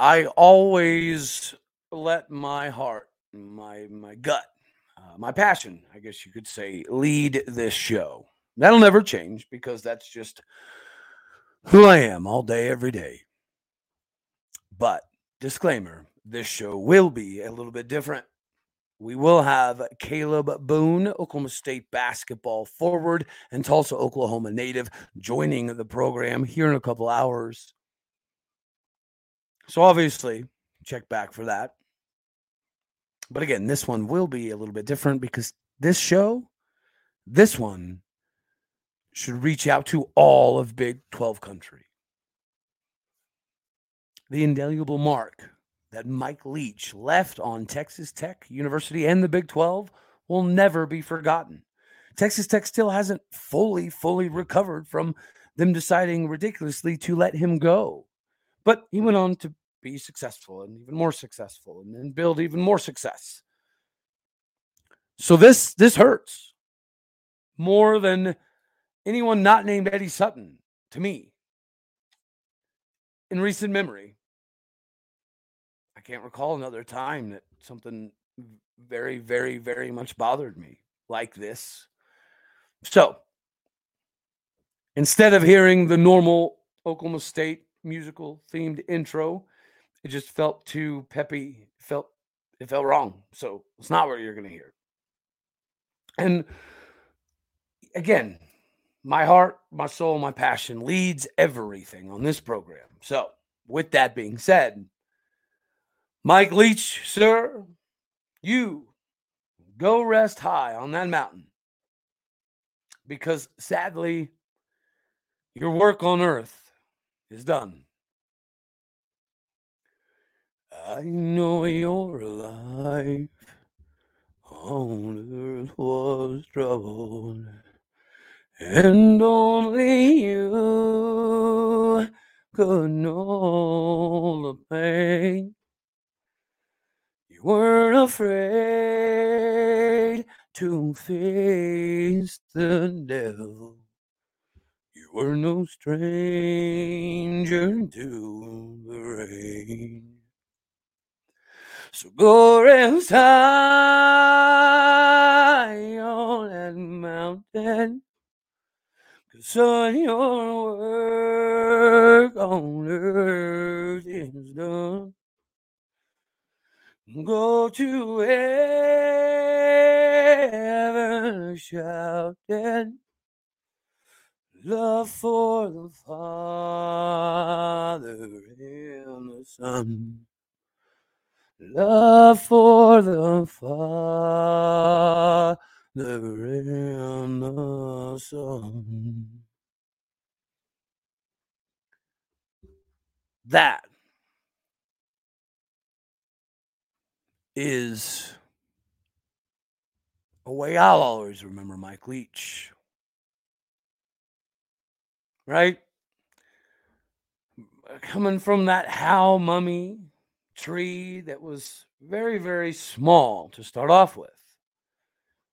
I always let my heart, my gut, my passion, I guess you could say, lead this show. That'll never change because that's just who I am all day, every day. But disclaimer, this show will be a little bit different. We will have Caleb Boone, Oklahoma State basketball forward and Tulsa, Oklahoma native, joining the program here in a couple hours. So obviously, check back for that. But again, this one will be a little bit different because this one should reach out to all of Big 12 country. The indelible mark that Mike Leach left on Texas Tech University and the Big 12 will never be forgotten. Texas Tech still hasn't fully recovered from them deciding ridiculously to let him go. But he went on to be successful and even more successful and then build even more success. So this hurts more than anyone not named Eddie Sutton to me in recent memory. I can't recall another time that something very, very, very much bothered me like this. So instead of hearing the normal Oklahoma State musical themed intro, it just felt too peppy. It felt wrong. So it's not what you're going to hear. And again, my heart, my soul, my passion leads everything on this program. So with that being said, Mike Leach, sir, you go rest high on that mountain because sadly, your work on earth is done. I know your life on earth was troubled, and only you could know the pain. You weren't afraid to face the devil. You were no stranger to the rain. So go rest high on that mountain, 'cause all your work on earth is done. Go to heaven shouting love for the Father and the Son, love for the Father and the Son. That is a way I'll always remember Mike Leach. Right? Coming from that How Mummy tree that was very, very small to start off with.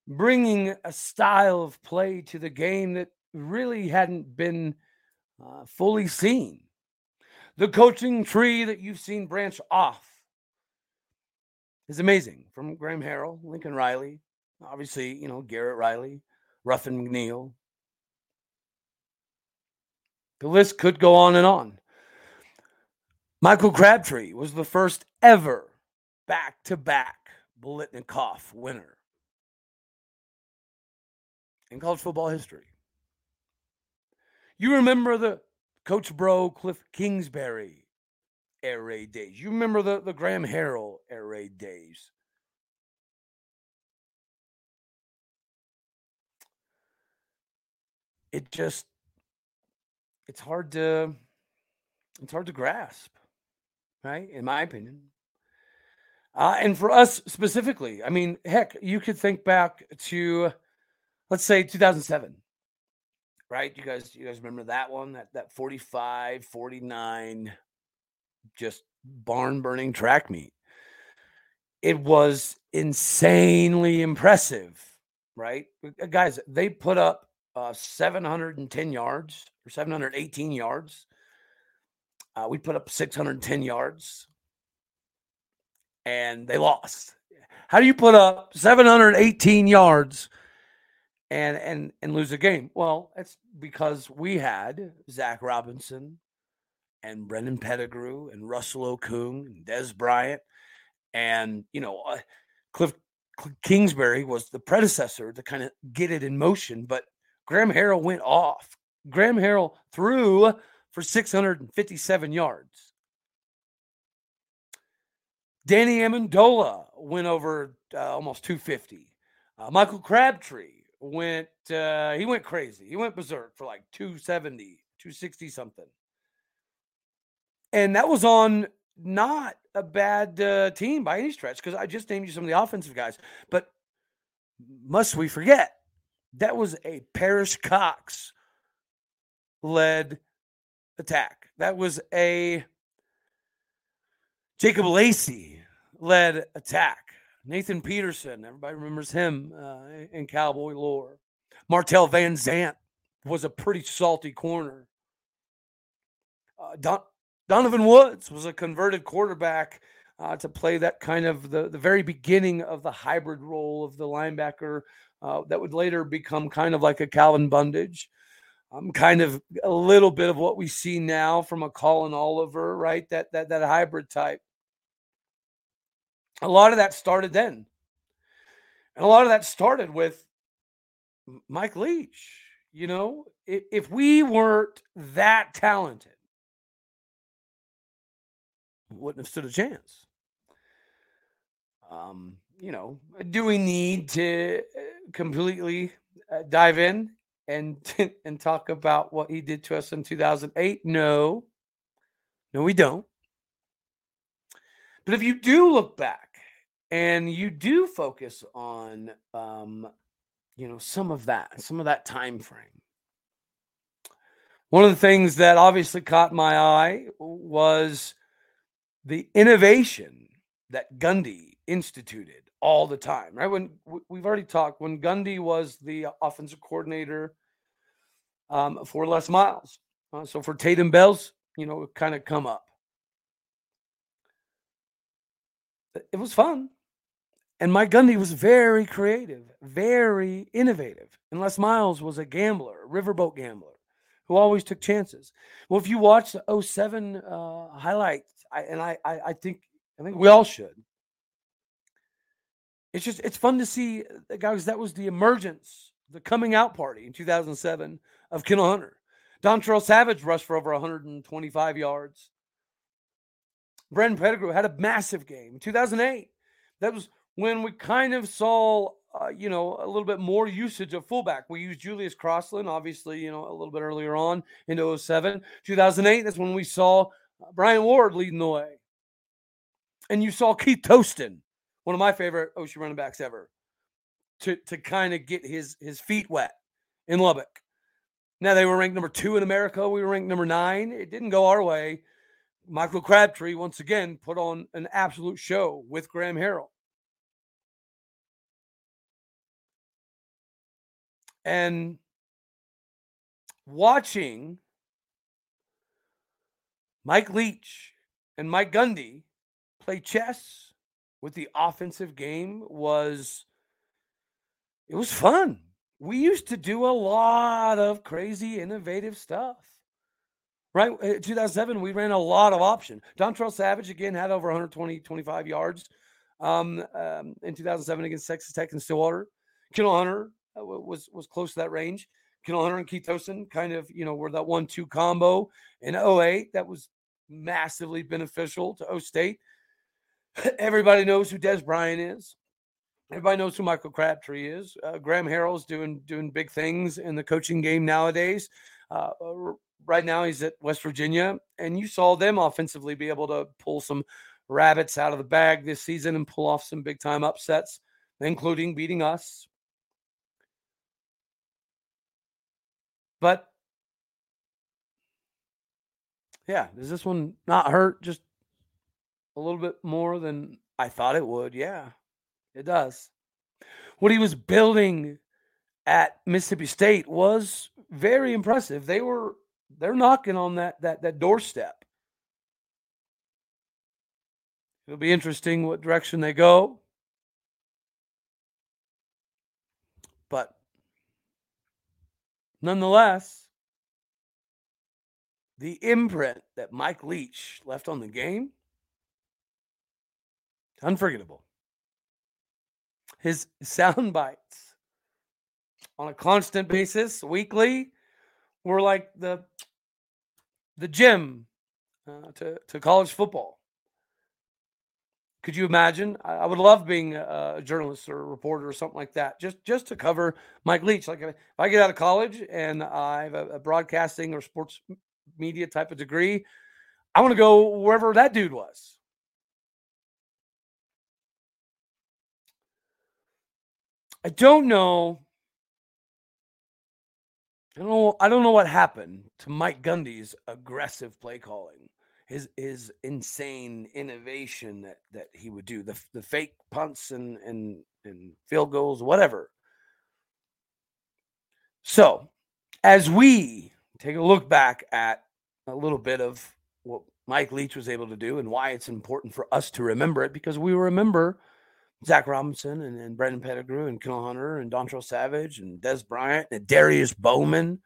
Bringing a style of play to the game that really hadn't been fully seen. The coaching tree that you've seen branch off is amazing. From Graham Harrell, Lincoln Riley, obviously, Garrett Riley, Ruffin McNeil. The list could go on and on. Michael Crabtree was the first ever back-to-back Biletnikoff winner in college football history. You remember the Coach Bro Kliff Kingsbury air raid days. You remember the Graham Harrell air raid days. It's hard to grasp, right? In my opinion. And for us specifically, I mean, heck, you could think back to, let's say 2007. Right? You guys remember that one, that 45, 49 just barn-burning track meet. It was insanely impressive, right? Guys, they put up 710 yards or 718 yards. We put up 610 yards. and they lost. How do you put up 718 yards and lose a game? Well, that's because we had Zach Robinson and Brendan Pettigrew and Russell Okung and Dez Bryant. And, you know, Kliff Kingsbury was the predecessor to kind of get it in motion. But Graham Harrell went off. Graham Harrell threw for 657 yards. Danny Amendola went over almost 250. Michael Crabtree went crazy. He went berserk for like 270, 260 something. And that was on not a bad team by any stretch, because I just named you some of the offensive guys. But must we forget, that was a Paris Cox led attack. That was a Jacob Lacey led attack. Nathan Peterson, everybody remembers him in Cowboy lore. Martel Van Zandt was a pretty salty corner. Donovan Woods was a converted quarterback to play that kind of the very beginning of the hybrid role of the linebacker that would later become kind of like a Calvin Bundage. Kind of a little bit of what we see now from a Colin Oliver, right? That hybrid type. A lot of that started then. And a lot of that started with Mike Leach. You know, if we weren't that talented, we wouldn't have stood a chance. You know, do we need to completely dive in and talk about what he did to us in 2008? No, we don't. But if you do look back and you do focus on, you know, some of that time frame, one of the things that obviously caught my eye was the innovation that Gundy instituted all the time, right? When we've already talked, when Gundy was the offensive coordinator for Les Miles, so for Tatum Bell's, you know, kind of come up. It was fun. And Mike Gundy was very creative, very innovative. And Les Miles was a gambler, a riverboat gambler, who always took chances. Well, if you watch the 07 highlights, I think we all should. It's just, it's fun to see, guys, that was the emergence, the coming out party in 2007 of Kendall Hunter. Dantrell Savage rushed for over 125 yards. Brendan Pettigrew had a massive game in 2008. That was when we kind of saw, you know, a little bit more usage of fullback. We used Julius Crosslin, obviously, you know, a little bit earlier on in 07. 2008, that's when we saw Brian Ward leading the way. And you saw Keith Toston, one of my favorite OSU running backs ever, to kind of get his feet wet in Lubbock. Now, they were ranked number 2 in America. We were ranked number 9. It didn't go our way. Michael Crabtree, once again, put on an absolute show with Graham Harrell. And watching Mike Leach and Mike Gundy play chess with the offensive game was fun. We used to do a lot of crazy, innovative stuff, right? In 2007, we ran a lot of option. Dontrell Savage, again, had over 25 yards in 2007 against Texas Tech and Stillwater. Kendall Hunter was close to that range. Kendall Hunter and Keith Toston kind of, you know, were that 1-2 combo in 08. That was massively beneficial to O State. Everybody knows who Dez Bryant is. Everybody knows who Michael Crabtree is. Graham Harrell's doing big things in the coaching game nowadays. Right now he's at West Virginia, and you saw them offensively be able to pull some rabbits out of the bag this season and pull off some big-time upsets, including beating us. But, yeah, does this one not hurt just a little bit more than I thought it would? Yeah, it does. What he was building at Mississippi State was very impressive. They're knocking on that doorstep. It'll be interesting what direction they go. But nonetheless, the imprint that Mike Leach left on the game, unforgettable. His sound bites on a constant basis, weekly, were like the gym to college football. Could you imagine? I would love being a journalist or a reporter or something like that, just to cover Mike Leach. Like if I get out of college and I have a broadcasting or sports media type of degree, I want to go wherever that dude was. I don't know what happened to Mike Gundy's aggressive play calling, his insane innovation that he would do, the fake punts and field goals, whatever. So as we take a look back at a little bit of what Mike Leach was able to do and why it's important for us to remember it, because we remember Zach Robinson and Brendan Pettigrew and Kendall Hunter and Dantrell Savage and Dez Bryant and Darius Bowman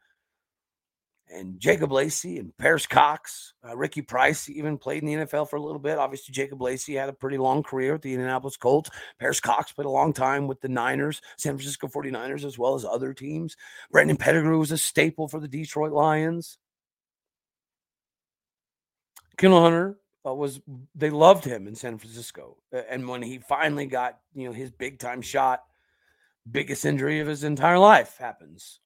and Jacob Lacey and Paris Cox. Ricky Price even played in the NFL for a little bit. Obviously, Jacob Lacey had a pretty long career at the Indianapolis Colts. Paris Cox played a long time with the Niners, San Francisco 49ers, as well as other teams. Brendan Pettigrew was a staple for the Detroit Lions. Kendall Hunter. They loved him in San Francisco. And when he finally got, his big-time shot, biggest injury of his entire life happens.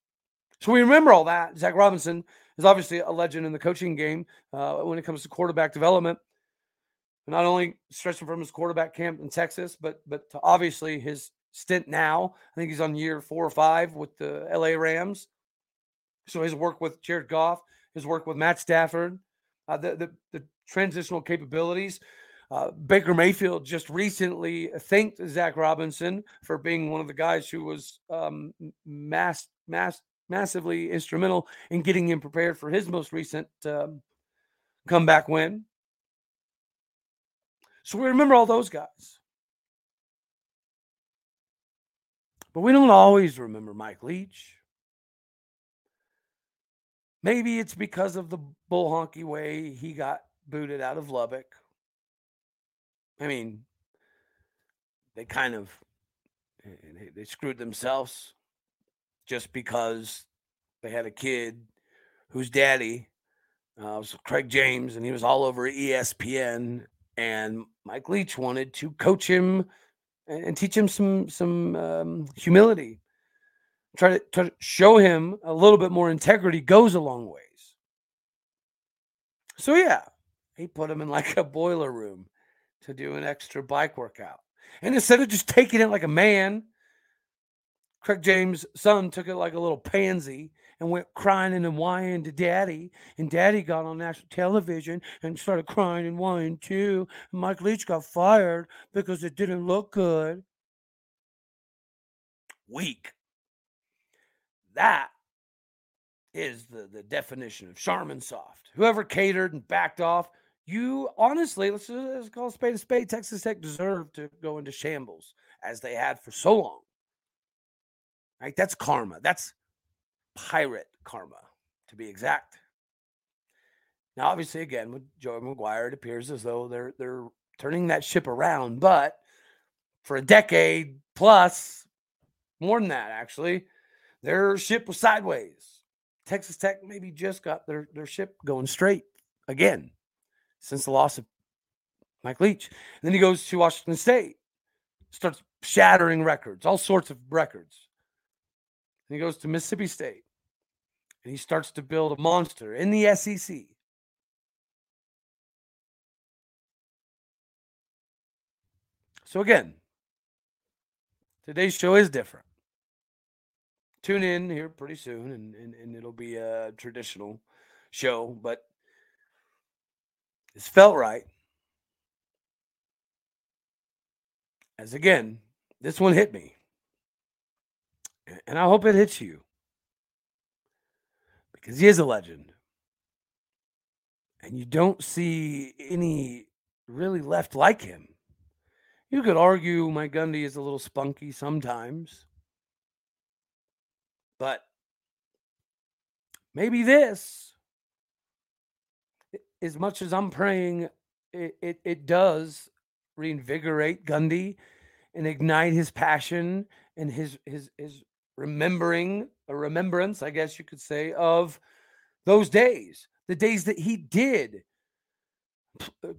So we remember all that. Zach Robinson is obviously a legend in the coaching game when it comes to quarterback development. Not only stretching from his quarterback camp in Texas, but to obviously his stint now. I think he's on year 4 or 5 with the LA Rams. So his work with Jared Goff, his work with Matt Stafford, the transitional capabilities. Baker Mayfield just recently thanked Zach Robinson for being one of the guys who was massively instrumental in getting him prepared for his most recent comeback win. So we remember all those guys. But we don't always remember Mike Leach. Maybe it's because of the bull honky way he got booted out of Lubbock. I mean, they kind of they screwed themselves just because they had a kid whose daddy was Craig James, and he was all over ESPN. And Mike Leach wanted to coach him and teach him some humility. Try to show him a little bit more integrity goes a long ways. So, yeah, he put him in like a boiler room to do an extra bike workout. And instead of just taking it like a man, Craig James' son took it like a little pansy and went crying and whining to daddy. And daddy got on national television and started crying and whining too. And Mike Leach got fired because it didn't look good. Weak. That is the definition of Charmin soft. Whoever catered and backed off, you honestly, let's call a spade, Texas Tech deserved to go into shambles as they had for so long. Right? That's karma. That's pirate karma, to be exact. Now, obviously, again, with Joey McGuire, it appears as though they're turning that ship around. But for a decade plus, more than that, actually, their ship was sideways. Texas Tech maybe just got their ship going straight again since the loss of Mike Leach. And then he goes to Washington State, starts shattering records, all sorts of records. And he goes to Mississippi State, and he starts to build a monster in the SEC. So again, today's show is different. Tune in here pretty soon, and it'll be a traditional show, but it's felt right. As again, this one hit me, and I hope it hits you, because he is a legend, and you don't see any really left like him. You could argue Mike Gundy is a little spunky sometimes. But maybe this, as much as I'm praying, it does reinvigorate Gundy and ignite his passion and his remembrance, I guess you could say, of those days. The days that he did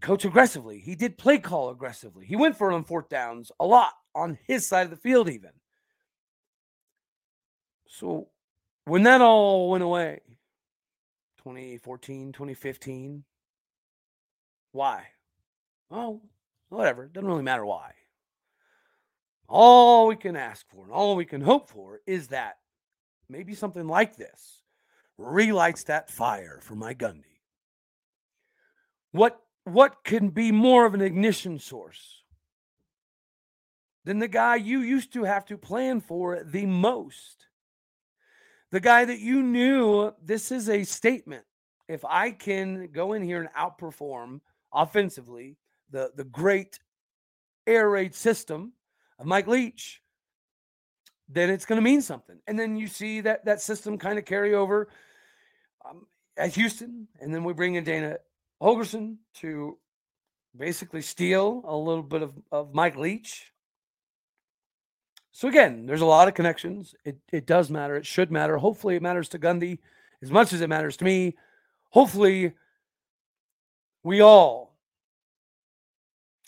coach aggressively. He did play call aggressively. He went for it on fourth downs a lot on his side of the field even. So when that all went away, 2014, 2015, why? Oh, whatever. It doesn't really matter why. All we can ask for and all we can hope for is that maybe something like this relights that fire for Mike Gundy. What can be more of an ignition source than the guy you used to have to plan for the most? The guy that you knew, this is a statement. If I can go in here and outperform offensively the great air raid system of Mike Leach, then it's going to mean something. And then you see that system kind of carry over at Houston. And then we bring in Dana Holgerson to basically steal a little bit of Mike Leach. So again, there's a lot of connections. It does matter. It should matter. Hopefully it matters to Gundy as much as it matters to me. Hopefully we all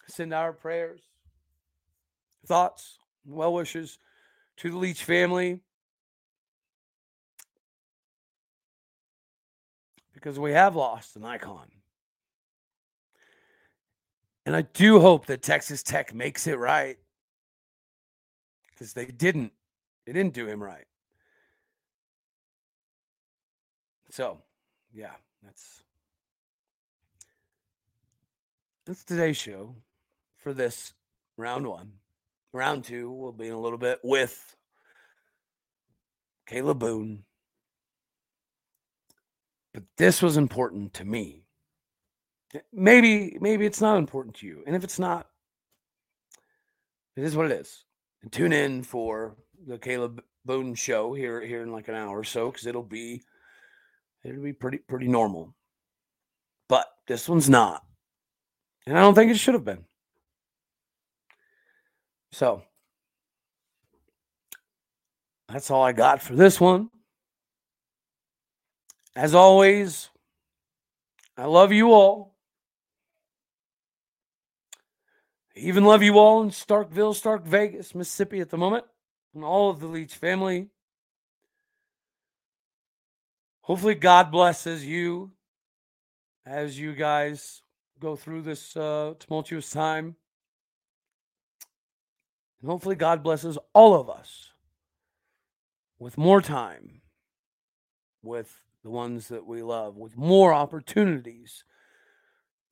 send our prayers, thoughts, well wishes to the Leach family, because we have lost an icon. And I do hope that Texas Tech makes it right, because they didn't. They didn't do him right. So, yeah, that's today's show for this round one. Round two will be in a little bit with Caleb Boone. But this was important to me. Maybe it's not important to you. And if it's not, it is what it is. And tune in for the Caleb Boone show here in like an hour or so, because it'll be pretty normal. But this one's not. And I don't think it should have been. So that's all I got for this one. As always, I love you all. I even love you all in Starkville, Stark Vegas, Mississippi at the moment, and all of the Leach family. Hopefully God blesses you as you guys go through this tumultuous time. And hopefully God blesses all of us with more time with the ones that we love, with more opportunities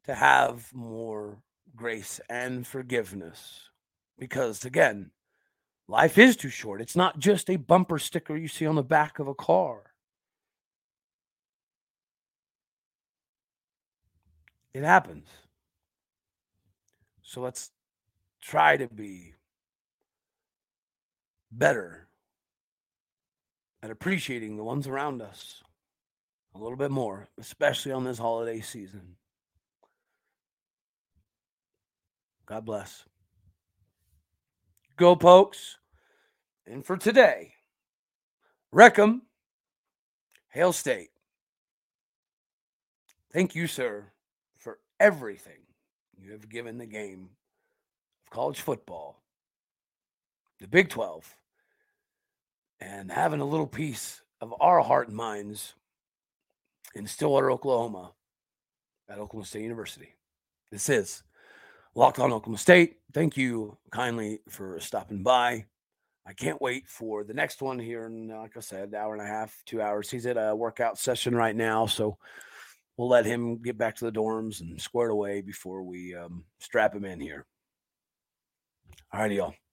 to have more grace and forgiveness. Because, again, life is too short. It's not just a bumper sticker you see on the back of a car. It happens. So let's try to be better at appreciating the ones around us a little bit more, especially on this holiday season. God bless. Go Pokes. And for today, wreck 'em. Hail State. Thank you, sir, for everything you have given the game of college football, the Big 12, and having a little piece of our heart and minds in Stillwater, Oklahoma, at Oklahoma State University. This is Locked On Oklahoma State. Thank you kindly for stopping by. I can't wait for the next one here in, like I said, an hour and a half, 2 hours. He's at a workout session right now, so we'll let him get back to the dorms and squared away before we strap him in here. All right, y'all.